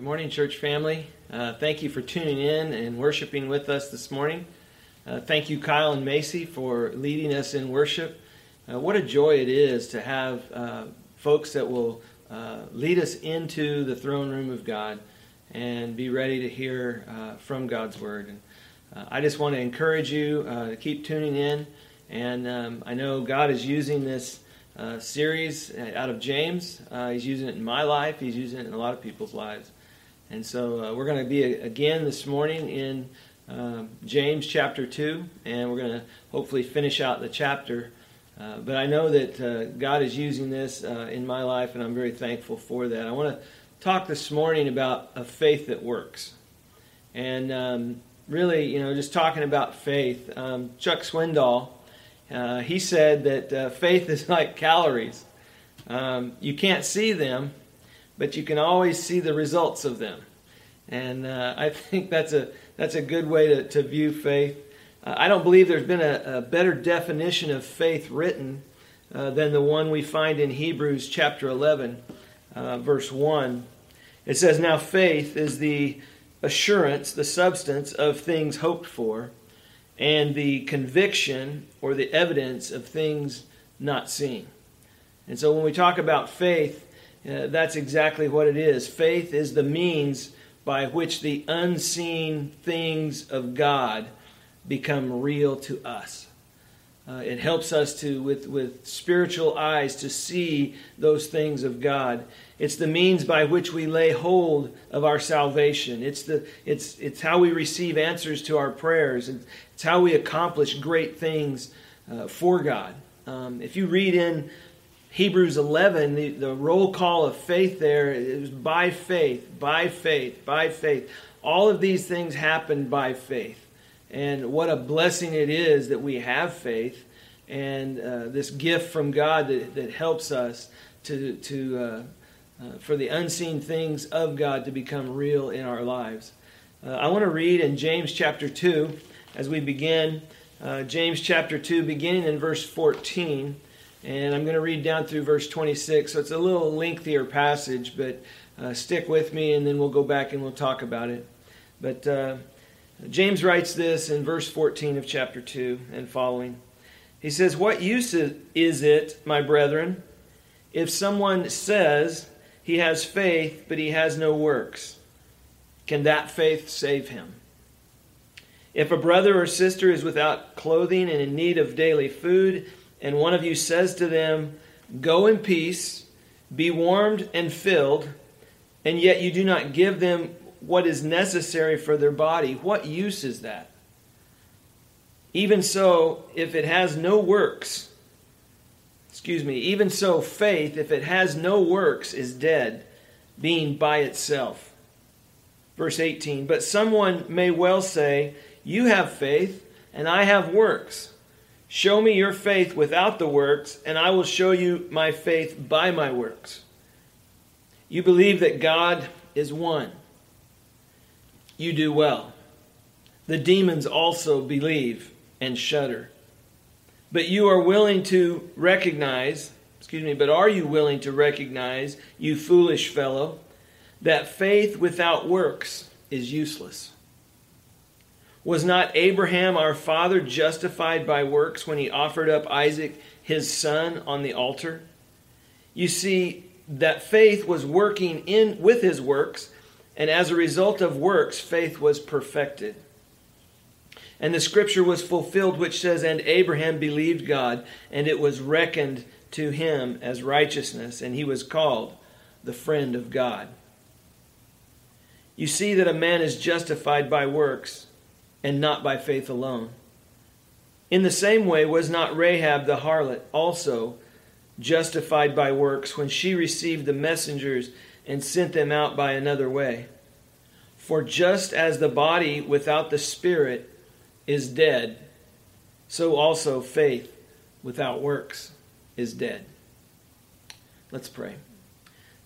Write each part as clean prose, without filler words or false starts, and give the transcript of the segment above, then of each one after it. Good morning, church family. Thank you for tuning in and worshiping with us this morning. Thank you, Kyle and Macy, for leading us in worship. What a joy it is to have folks that will lead us into the throne room of God and be ready to hear from God's Word. And, I just want to encourage you to keep tuning in. And I know God is using this series out of James. He's using it in my life. He's using it in a lot of people's lives. And so we're going to be again this morning in James chapter 2, and we're going to hopefully finish out the chapter. But I know that God is using this in my life, and I'm very thankful for that. I want to talk this morning about a faith that works. And really, you know, just talking about faith, Chuck Swindoll, he said that faith is like calories. You can't see them, but you can always see the results of them. And I think that's a good way to view faith. I don't believe there's been a better definition of faith written than the one we find in Hebrews chapter 11, verse 1. It says, "Now faith is the assurance, the substance of things hoped for, and the conviction or the evidence of things not seen." And so when we talk about faith, that's exactly what it is. Faith is the means by which the unseen things of God become real to us. It helps us to, with spiritual eyes, to see those things of God. It's the means by which we lay hold of our salvation. It's how we receive answers to our prayers. It's how we accomplish great things for God. If you read in Hebrews 11, the roll call of faith there is by faith, by faith, by faith. All of these things happen by faith. And what a blessing it is that we have faith and this gift from God that helps us for the unseen things of God to become real in our lives. I want to read in James chapter 2 as we begin. James chapter 2 beginning in verse 14. And I'm going to read down through verse 26, so it's a little lengthier passage, but stick with me and then we'll go back and we'll talk about it. But James writes this in verse 14 of chapter 2 and following. He says, "What use is it, my brethren, if someone says he has faith, but he has no works? Can that faith save him? If a brother or sister is without clothing and in need of daily food, and one of you says to them, 'Go in peace, be warmed and filled,' and yet you do not give them what is necessary for their body, what use is that? Even so, even so faith, if it has no works, is dead, being by itself." Verse 18, "But someone may well say, 'You have faith, and I have works. Show me your faith without the works, and I will show you my faith by my works.' You believe that God is one. You do well. The demons also believe and shudder. But are you willing to recognize, you foolish fellow, that faith without works is useless? Was not Abraham our father justified by works when he offered up Isaac his son on the altar? You see that faith was working with his works, and as a result of works, faith was perfected. And the scripture was fulfilled which says, 'And Abraham believed God, and it was reckoned to him as righteousness, and he was called the friend of God.' You see that a man is justified by works, and not by faith alone. In the same way was not Rahab the harlot also justified by works when she received the messengers and sent them out by another way? For just as the body without the spirit is dead, so also faith without works is dead." Let's pray.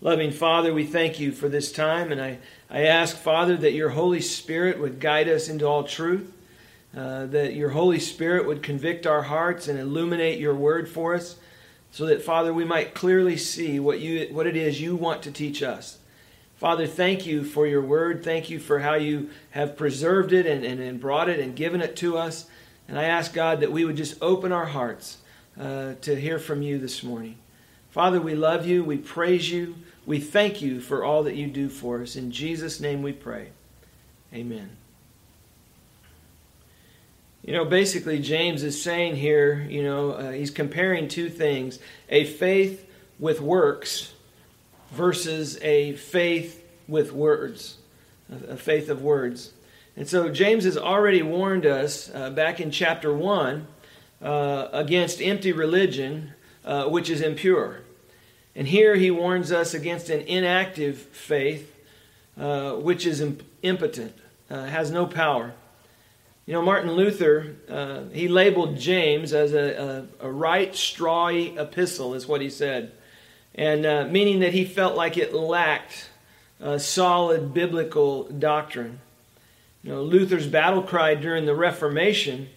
Loving Father, we thank you for this time, and I ask, Father, that your Holy Spirit would guide us into all truth, that your Holy Spirit would convict our hearts and illuminate your word for us, so that, Father, we might clearly see what it is you want to teach us. Father, thank you for your word. Thank you for how you have preserved it and brought it and given it to us. And I ask, God, that we would just open our hearts to hear from you this morning. Father, we love you. We praise you. We thank you for all that you do for us. In Jesus' name we pray. Amen. You know, basically James is saying here, you know, he's comparing two things. A faith with works versus a faith with words. A faith of words. And so James has already warned us back in chapter 1 against empty religion, which is impure. And here he warns us against an inactive faith, which is impotent, has no power. You know, Martin Luther, he labeled James as a right strawy epistle, is what he said. And meaning that he felt like it lacked solid biblical doctrine. You know, Luther's battle cry during the Reformation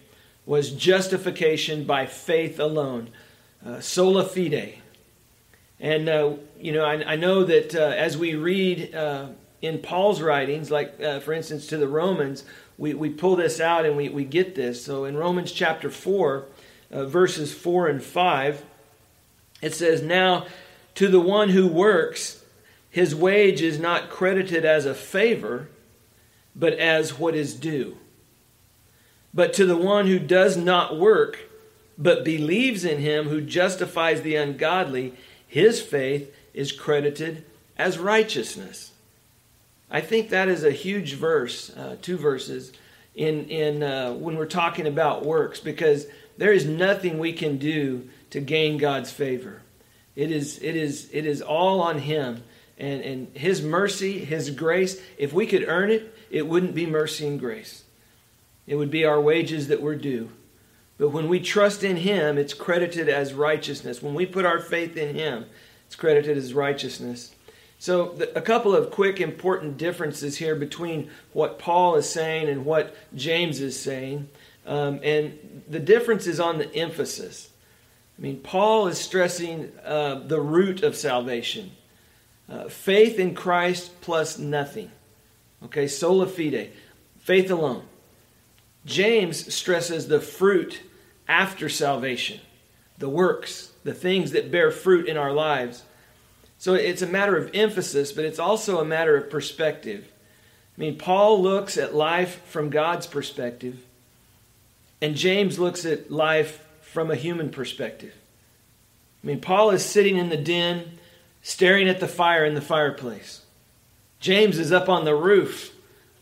was justification by faith alone, sola fide. And, you know, I know that as we read in Paul's writings, like, for instance, to the Romans, we pull this out and we get this. So in Romans chapter 4, verses 4 and 5, it says, "Now to the one who works, his wage is not credited as a favor, but as what is due. But to the one who does not work, but believes in him who justifies the ungodly, his faith is credited as righteousness." I think that is a huge verse, two verses, in when we're talking about works, because there is nothing we can do to gain God's favor. It is all on Him and His mercy, His grace. If we could earn it, it wouldn't be mercy and grace. It would be our wages that were due. But when we trust in Him, it's credited as righteousness. When we put our faith in Him, it's credited as righteousness. So a couple of quick important differences here between what Paul is saying and what James is saying. And the difference is on the emphasis. I mean, Paul is stressing the root of salvation. Faith in Christ plus nothing. Okay, sola fide. Faith alone. James stresses the fruit after salvation, the works, the things that bear fruit in our lives. So it's a matter of emphasis, but it's also a matter of perspective. I mean, Paul looks at life from God's perspective, and James looks at life from a human perspective. I mean, Paul is sitting in the den, staring at the fire in the fireplace. James is up on the roof,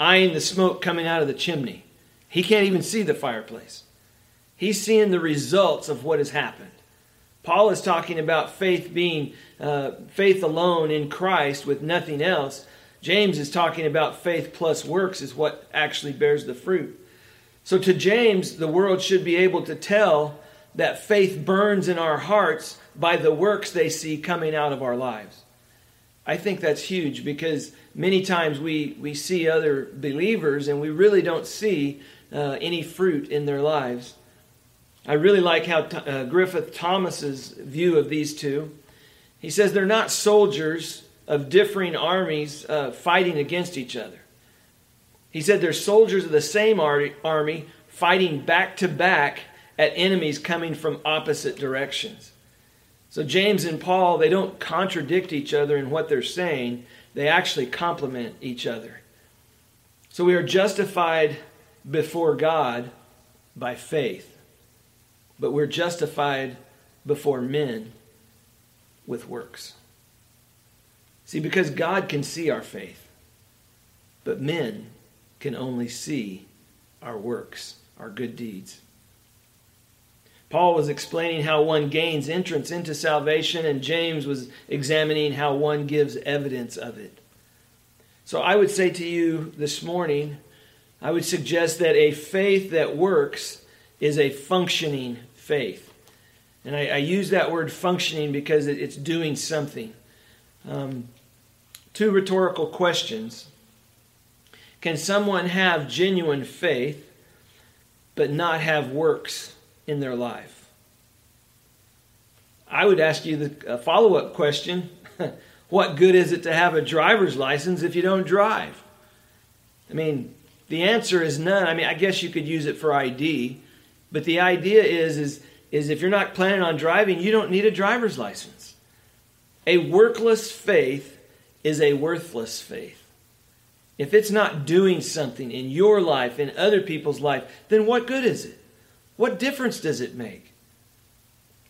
eyeing the smoke coming out of the chimney. He can't even see the fireplace. He's seeing the results of what has happened. Paul is talking about faith being faith alone in Christ with nothing else. James is talking about faith plus works is what actually bears the fruit. So to James, the world should be able to tell that faith burns in our hearts by the works they see coming out of our lives. I think that's huge because many times we see other believers and we really don't see any fruit in their lives. I really like how Griffith Thomas's view of these two. He says they're not soldiers of differing armies fighting against each other. He said they're soldiers of the same army fighting back to back at enemies coming from opposite directions. So James and Paul, they don't contradict each other in what they're saying. They actually complement each other. So we are justified before God by faith. But we're justified before men with works. See, because God can see our faith, but men can only see our works, our good deeds. Paul was explaining how one gains entrance into salvation, and James was examining how one gives evidence of it. So I would say to you this morning, I would suggest that a faith that works is a functioning faith. And I use that word functioning because it's doing something. Two rhetorical questions. Can someone have genuine faith but not have works in their life? I would ask you a follow-up question. what good is it to have a driver's license if you don't drive? I mean, the answer is none. I mean, I guess you could use it for ID, but the idea is if you're not planning on driving, you don't need a driver's license. A workless faith is a worthless faith. If it's not doing something in your life, in other people's life, then what good is it? What difference does it make?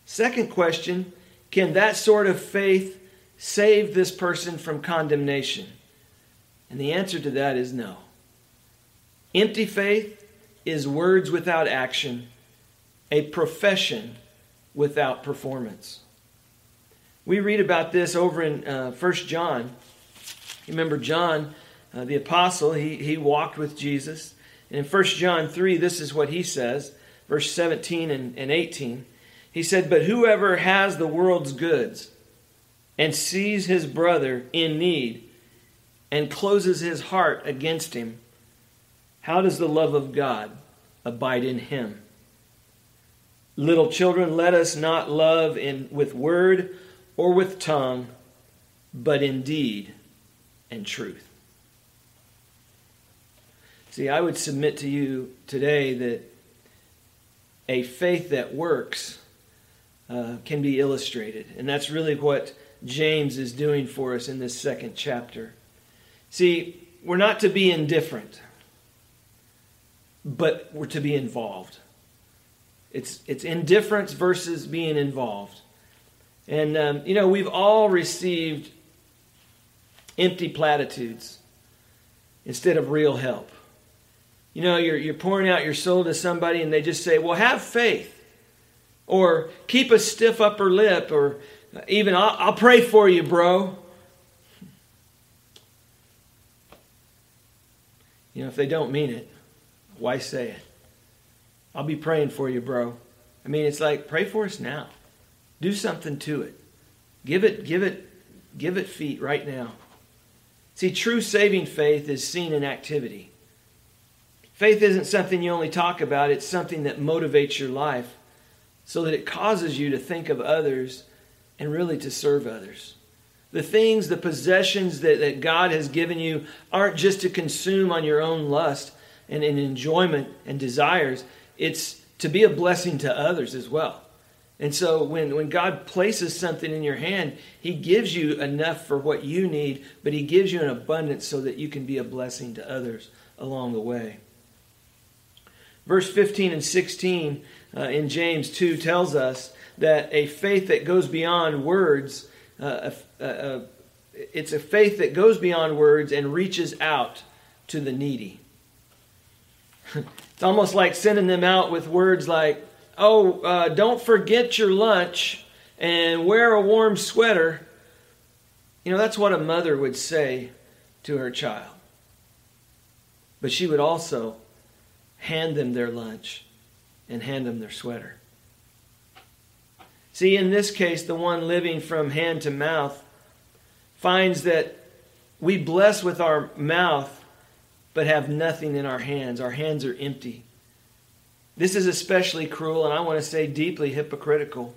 Second question, can that sort of faith save this person from condemnation? And the answer to that is no. Empty faith is words without action, a profession without performance. We read about this over in 1 John. You remember John, the apostle, he walked with Jesus. And in 1 John 3, this is what he says, verse 17 and 18. He said, "But whoever has the world's goods and sees his brother in need and closes his heart against him, how does the love of God abide in him? Little children, let us not love with word or with tongue, but in deed and truth." See, I would submit to you today that a faith that works can be illustrated. And that's really what James is doing for us in this second chapter. See, we're not to be indifferent, but we're to be involved. It's indifference versus being involved. And, we've all received empty platitudes instead of real help. You know, you're pouring out your soul to somebody and they just say, well, have faith. Or keep a stiff upper lip, or even, I'll pray for you, bro. You know, if they don't mean it, why say it? I'll be praying for you, bro. I mean, it's like, pray for us now. Do something to it. Give it feet right now. See, true saving faith is seen in activity. Faith isn't something you only talk about. It's something that motivates your life, so that it causes you to think of others and really to serve others. The things, the possessions that God has given you aren't just to consume on your own lust and in enjoyment and desires. It's to be a blessing to others as well. And so when God places something in your hand, He gives you enough for what you need, but He gives you an abundance so that you can be a blessing to others along the way. Verse 15 and 16 in James 2 tells us that a faith that goes beyond words, it's a faith that goes beyond words and reaches out to the needy. It's almost like sending them out with words like, don't forget your lunch and wear a warm sweater. You know, that's what a mother would say to her child. But she would also hand them their lunch and hand them their sweater. See, in this case, the one living from hand to mouth finds that we bless with our mouth but have nothing in our hands. Our hands are empty. This is especially cruel, and I want to say deeply hypocritical.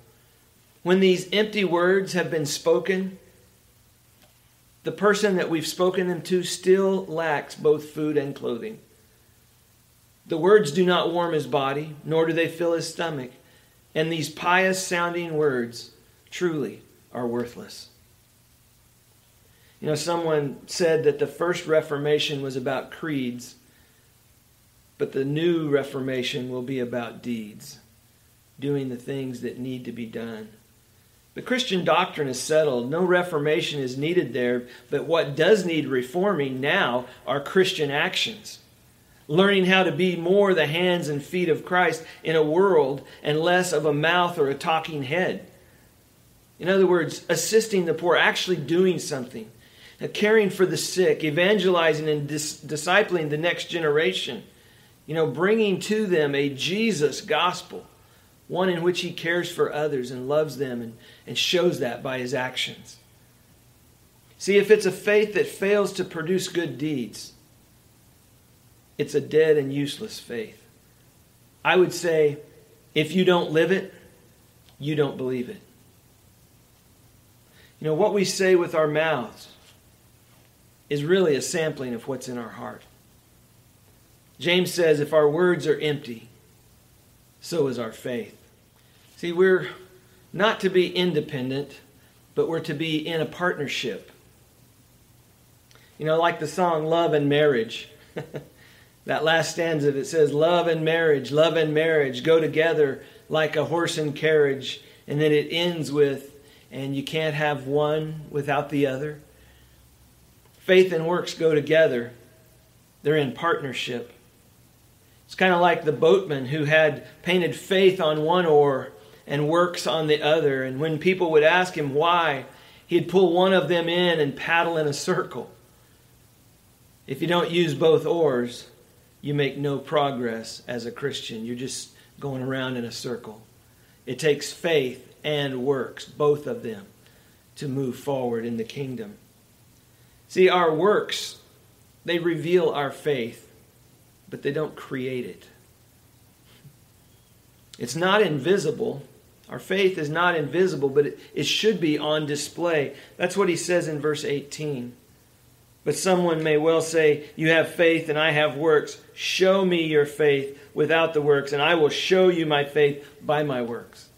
When these empty words have been spoken, the person that we've spoken them to still lacks both food and clothing. The words do not warm his body, nor do they fill his stomach. And these pious-sounding words truly are worthless. You know, someone said that the first Reformation was about creeds, but the new Reformation will be about deeds, doing the things that need to be done. The Christian doctrine is settled. No reformation is needed there, but what does need reforming now are Christian actions. Learning how to be more the hands and feet of Christ in a world and less of a mouth or a talking head. In other words, assisting the poor, actually doing something, caring for the sick, evangelizing and discipling the next generation. You know, bringing to them a Jesus gospel, one in which He cares for others and loves them and shows that by His actions. See, if it's a faith that fails to produce good deeds, it's a dead and useless faith. I would say, if you don't live it, you don't believe it. You know, what we say with our mouths is really a sampling of what's in our heart. James says, if our words are empty, so is our faith. See, we're not to be independent, but we're to be in a partnership. You know, like the song, Love and Marriage. That last stanza, it says, love and marriage go together like a horse and carriage. And then it ends with, and you can't have one without the other. Faith and works go together. They're in partnership. It's kind of like the boatman who had painted faith on one oar and works on the other. And when people would ask him why, he'd pull one of them in and paddle in a circle. If you don't use both oars, you make no progress as a Christian. You're just going around in a circle. It takes faith and works, both of them, to move forward in the kingdom. See, our works, they reveal our faith, but they don't create it. It's not invisible. Our faith is not invisible, but it should be on display. That's what he says in verse 18. But someone may well say, you have faith and I have works. Show me your faith without the works, and I will show you my faith by my works.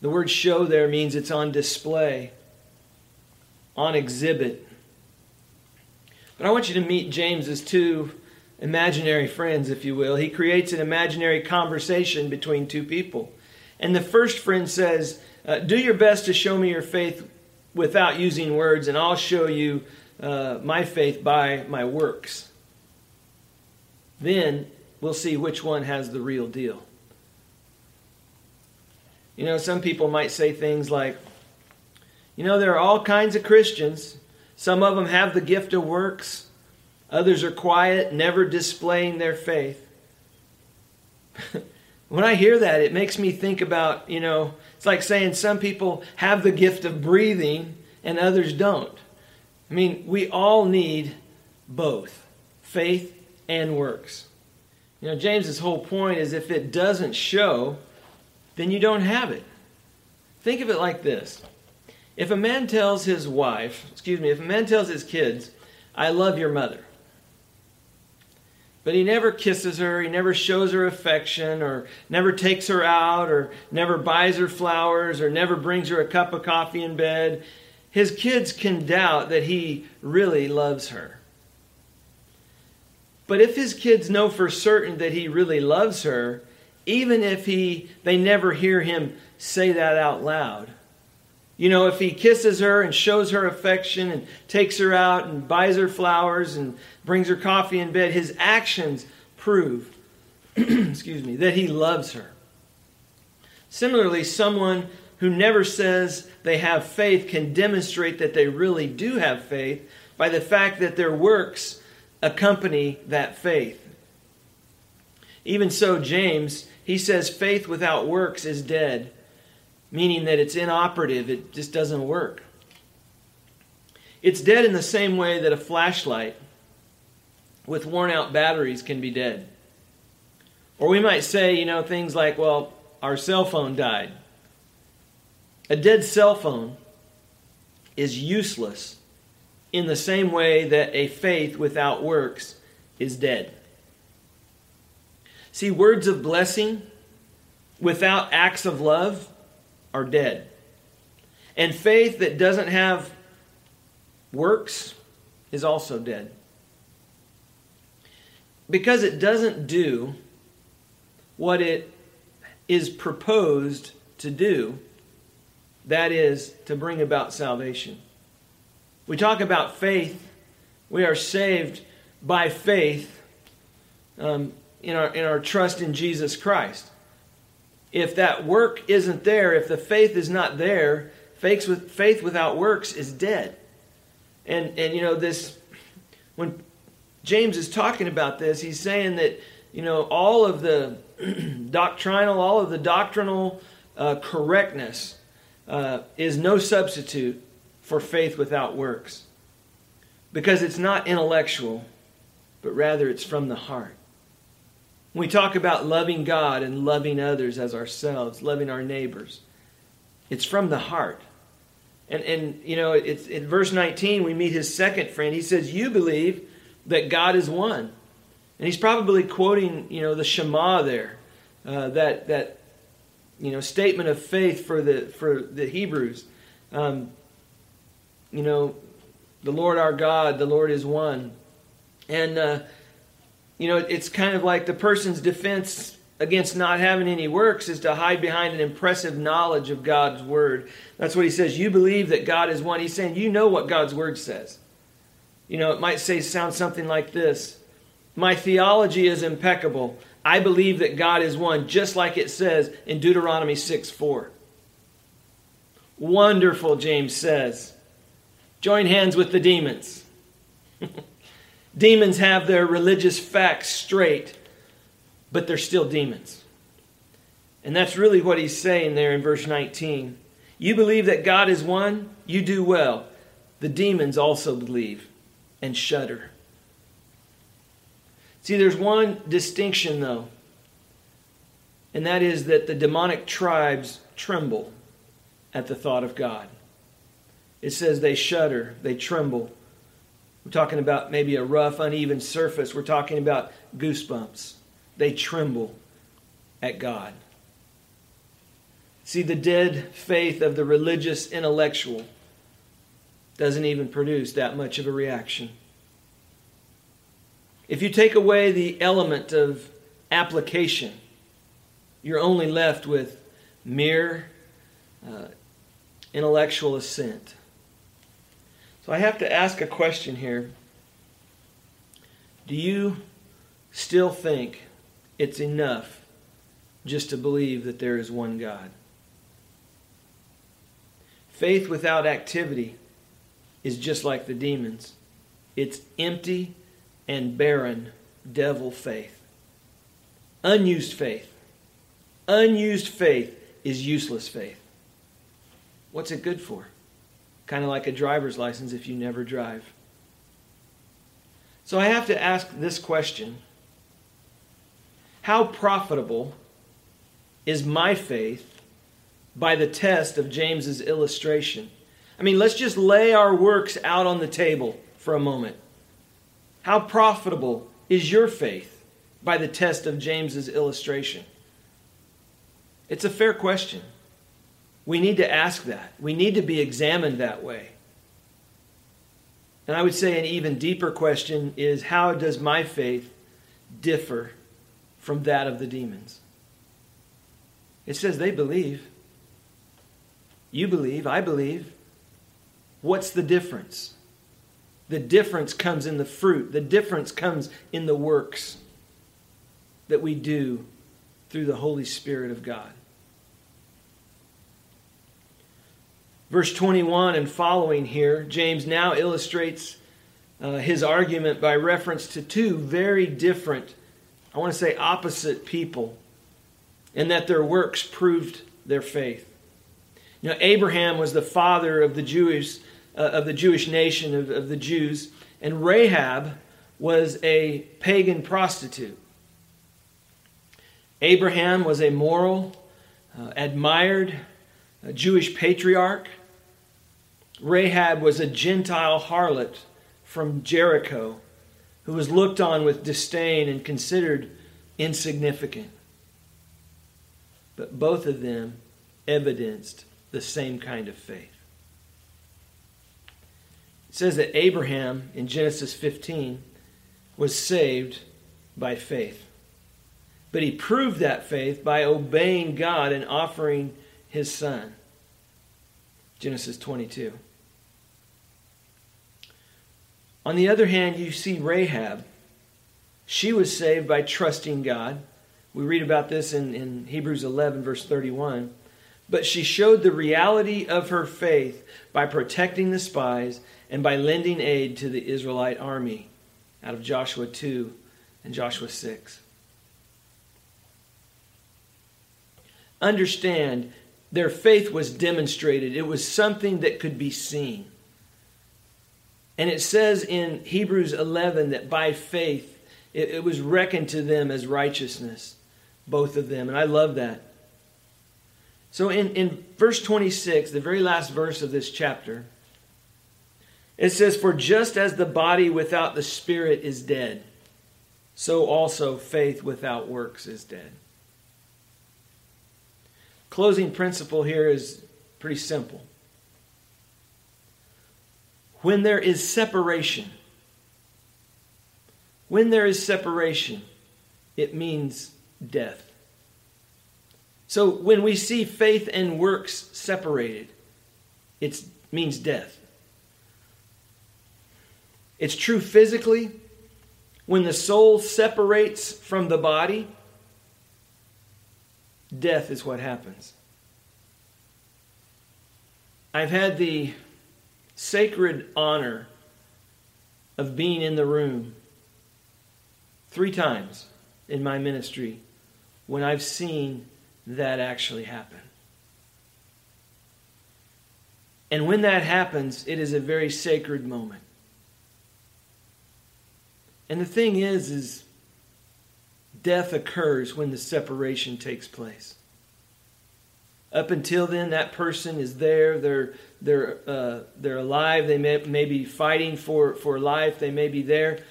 The word show there means it's on display, on exhibit. But I want you to meet James's two imaginary friends, if you will. He creates an imaginary conversation between two people. And the first friend says, do your best to show me your faith without using words, and I'll show you my faith by my works. Then we'll see which one has the real deal. You know, some people might say things like, you know, there are all kinds of Christians. Some of them have the gift of works. Others are quiet, never displaying their faith. When I hear that, it makes me think about, you know, it's like saying some people have the gift of breathing and others don't. I mean, we all need both, faith and works. You know, James's whole point is if it doesn't show, then you don't have it. Think of it like this. If a man tells his kids, I love your mother, but he never kisses her, he never shows her affection, or never takes her out, or never buys her flowers, or never brings her a cup of coffee in bed, his kids can doubt that he really loves her. But if his kids know for certain that he really loves her, even if they never hear him say that out loud, you know, if he kisses her and shows her affection and takes her out and buys her flowers and brings her coffee in bed, his actions prove that he loves her. Similarly, someone who never says they have faith can demonstrate that they really do have faith by the fact that their works accompany that faith. Even so, James, he says faith without works is dead, meaning that it's inoperative, it just doesn't work. It's dead in the same way that a flashlight with worn-out batteries can be dead. Or we might say, you know, things like, well, our cell phone died. A dead cell phone is useless in the same way that a faith without works is dead. See, words of blessing without acts of love are dead. And faith that doesn't have works is also dead. Because it doesn't do what it is proposed to do, that is, to bring about salvation. We talk about faith. We are saved by faith in our trust in Jesus Christ. If that work isn't there, if the faith is not there, faith without works is dead. And you know, this, when James is talking about this, he's saying that, you know, all of the doctrinal correctness is no substitute for faith without works, because it's not intellectual, but rather it's from the heart. When we talk about loving God and loving others as ourselves, loving our neighbors, it's from the heart. And you know, it's in verse 19, we meet his second friend. He says, you believe that God is one. And he's probably quoting, you know, the Shema there, that you know, statement of faith for the Hebrews. You know, the Lord our God, the Lord is one. And you know, it's kind of like the person's defense against not having any works is to hide behind an impressive knowledge of God's word. That's what he says. You believe that God is one. He's saying you know what God's word says. You know, it might sound something like this. My theology is impeccable. I believe that God is one, just like it says in Deuteronomy 6:4. Wonderful, James says. Join hands with the demons. Demons have their religious facts straight, but they're still demons. And that's really what he's saying there in verse 19. You believe that God is one, you do well. The demons also believe and shudder. See, there's one distinction, though, and that is that the demonic tribes tremble at the thought of God. It says they shudder, they tremble. We're talking about maybe a rough, uneven surface. We're talking about goosebumps. They tremble at God. See, the dead faith of the religious intellectual doesn't even produce that much of a reaction. If you take away the element of application, you're only left with mere intellectual assent. So I have to ask a question here. Do you still think it's enough just to believe that there is one God? Faith without activity is just like the demons. It's empty and barren devil faith. Unused faith. Unused faith is useless faith. What's it good for? Kind of like a driver's license if you never drive. So I have to ask this question. How profitable is my faith by the test of James's illustration? I mean, let's just lay our works out on the table for a moment. How profitable is your faith by the test of James's illustration? It's a fair question. We need to ask that. We need to be examined that way. And I would say an even deeper question is, how does my faith differ from that of the demons? It says they believe. You believe, I believe. What's the difference? The difference comes in the fruit. The difference comes in the works that we do through the Holy Spirit of God. Verse 21 and following here, James now illustrates his argument by reference to two very different, I want to say opposite people, and that their works proved their faith. You know, Abraham was the father of the Jewish nation, of the Jews, and Rahab was a pagan prostitute. Abraham was a moral, admired Jewish patriarch. Rahab was a Gentile harlot from Jericho who was looked on with disdain and considered insignificant. But both of them evidenced the same kind of faith. It says that Abraham, in Genesis 15, was saved by faith. But he proved that faith by obeying God and offering his son. Genesis 22. On the other hand, you see Rahab. She was saved by trusting God. We read about this in Hebrews 11, verse 31. But she showed the reality of her faith by protecting the spies and by lending aid to the Israelite army, out of Joshua 2 and Joshua 6. Understand, their faith was demonstrated. It was something that could be seen. And it says in Hebrews 11 that by faith it was reckoned to them as righteousness, both of them. And I love that. So in verse 26, the very last verse of this chapter, it says, "For just as the body without the spirit is dead, so also faith without works is dead." Closing principle here is pretty simple. When there is separation, it means death. So when we see faith and works separated, it means death. It's true physically. When the soul separates from the body, death is what happens. I've had the sacred honor of being in the room 3 times in my ministry when I've seen that actually happen. And when that happens, it is a very sacred moment. And the thing is death occurs when the separation takes place. Up until then, that person is there. They're alive. They may be fighting for life. They may be there.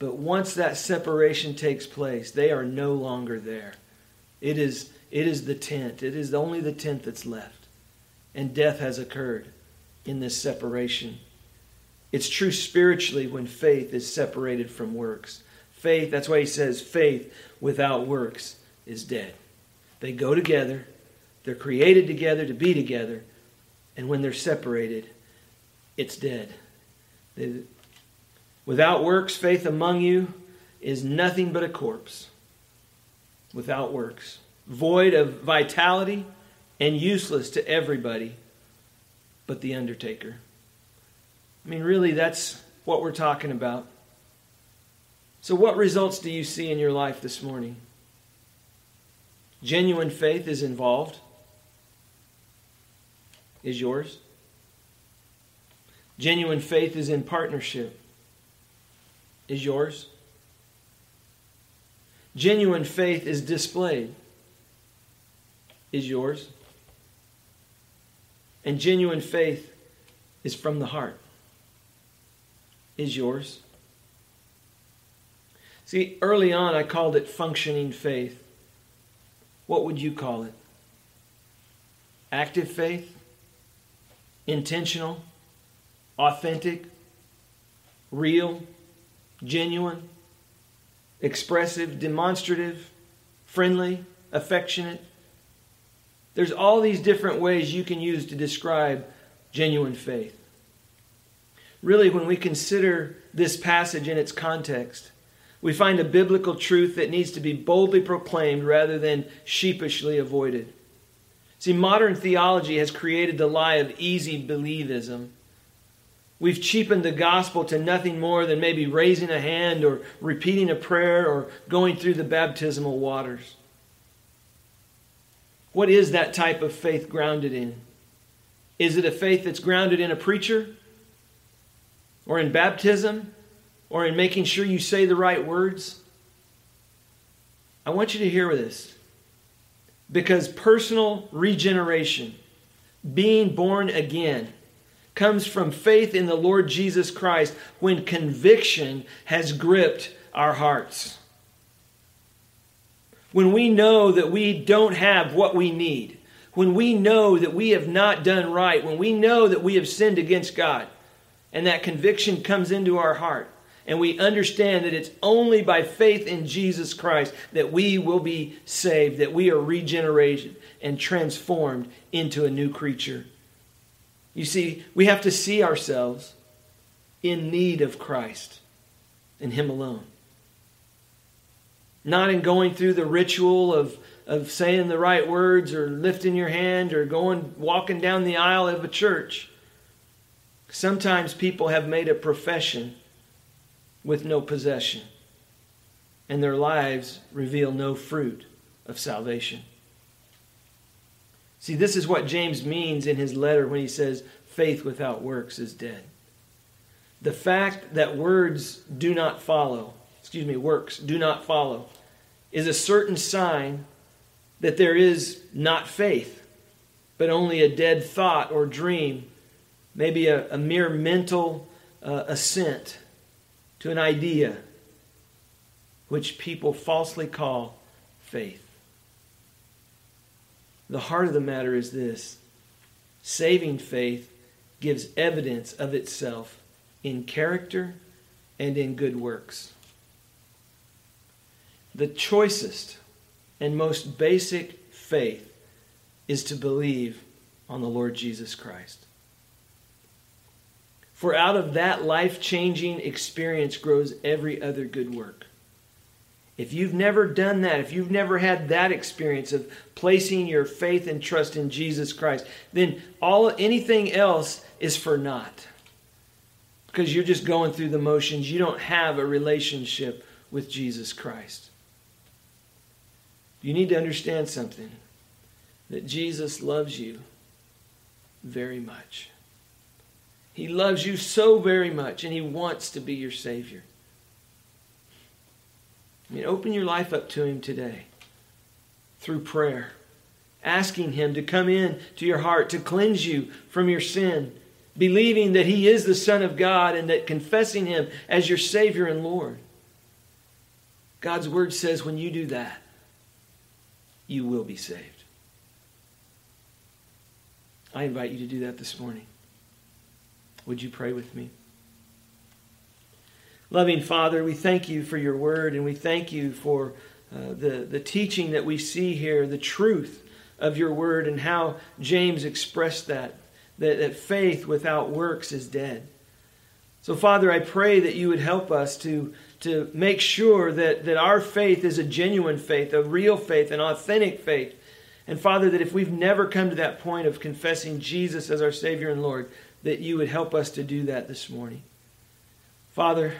But once that separation takes place, they are no longer there. It is the tent. It is only the tent that's left. And death has occurred in this separation. It's true spiritually when faith is separated from works. Faith, that's why he says faith without works is dead. They go together. They're created together to be together. And when they're separated, it's dead. Without works, faith among you is nothing but a corpse. Without works. Void of vitality and useless to everybody but the undertaker. I mean, really, that's what we're talking about. So what results do you see in your life this morning? Genuine faith is involved. Is yours. Genuine faith is in partnership. Is yours. Genuine faith is displayed. Is yours. And genuine faith is from the heart. Is yours. See, early on I called it functioning faith. What would you call it? Active faith? Intentional? Authentic? Real? Genuine? Expressive? Demonstrative? Friendly? Affectionate? There's all these different ways you can use to describe genuine faith. Really, when we consider this passage in its context, we find a biblical truth that needs to be boldly proclaimed rather than sheepishly avoided. See, modern theology has created the lie of easy believism. We've cheapened the gospel to nothing more than maybe raising a hand or repeating a prayer or going through the baptismal waters. What is that type of faith grounded in? Is it a faith that's grounded in a preacher? Or in baptism? Or in making sure you say the right words? I want you to hear this. Because personal regeneration, being born again, comes from faith in the Lord Jesus Christ when conviction has gripped our hearts. When we know that we don't have what we need, when we know that we have not done right, when we know that we have sinned against God, and that conviction comes into our heart, and we understand that it's only by faith in Jesus Christ that we will be saved, that we are regenerated and transformed into a new creature. You see, we have to see ourselves in need of Christ and Him alone. Not in going through the ritual of saying the right words or lifting your hand or walking down the aisle of a church. Sometimes people have made a profession with no possession, and their lives reveal no fruit of salvation. See, this is what James means in his letter when he says, faith without works is dead. The fact that works do not follow, is a certain sign that there is not faith but only a dead thought or dream, maybe a mere mental assent to an idea, which people falsely call faith. The heart of the matter is this: saving faith gives evidence of itself in character and in good works. The choicest and most basic faith is to believe on the Lord Jesus Christ. For out of that life-changing experience grows every other good work. If you've never done that, if you've never had that experience of placing your faith and trust in Jesus Christ, then anything else is for naught. Because you're just going through the motions. You don't have a relationship with Jesus Christ. You need to understand something, that Jesus loves you very much. He loves you so very much, and He wants to be your Savior. I mean, open your life up to Him today through prayer, asking Him to come in to your heart, to cleanse you from your sin, believing that He is the Son of God and that confessing Him as your Savior and Lord. God's Word says when you do that, you will be saved. I invite you to do that this morning. Would you pray with me? Loving Father, we thank You for Your Word, and we thank You for the teaching that we see here, the truth of Your Word, and how James expressed that faith without works is dead. So Father, I pray that You would help us to make sure that our faith is a genuine faith, a real faith, an authentic faith. And Father, that if we've never come to that point of confessing Jesus as our Savior and Lord, that You would help us to do that this morning. Father,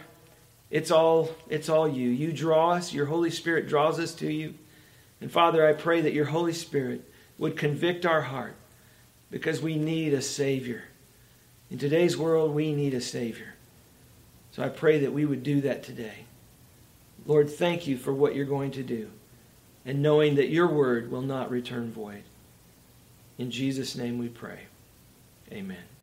it's all You. You draw us. Your Holy Spirit draws us to You. And Father, I pray that Your Holy Spirit would convict our heart, because we need a Savior. In today's world, we need a Savior. So I pray that we would do that today. Lord, thank You for what You're going to do, and knowing that Your Word will not return void. In Jesus' name we pray. Amen.